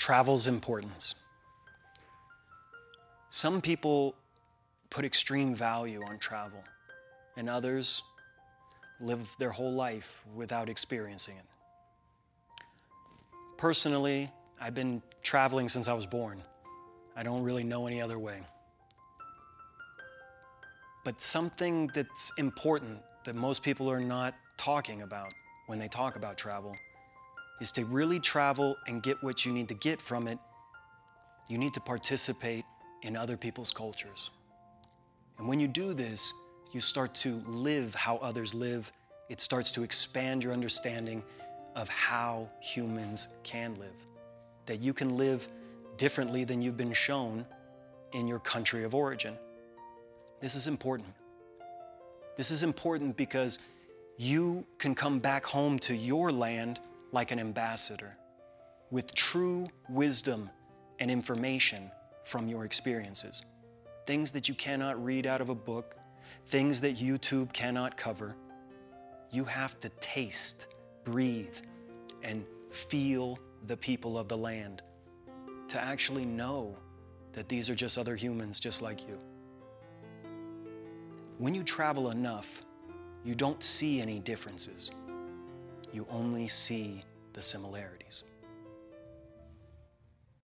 travel's importance. Some people put extreme value on travel, and others live their whole life without experiencing it. Personally, I've been traveling since I was born. I don't really know any other way. But something that's important that most people are not talking about when they talk about travel is to really travel and get what you need to get from it. You need to participate in other people's cultures. And when you do this, you start to live how others live. It starts to expand your understanding of how humans can live. That you can live differently than you've been shown in your country of origin. This is important. This is important because you can come back home to your land like an ambassador with true wisdom and information from your experiences. Things that you cannot read out of a book, things that YouTube cannot cover. You have to taste, breathe, and feel the people of the land to actually know that these are just other humans just like you. When you travel enough, you don't see any differences. You only see the similarities.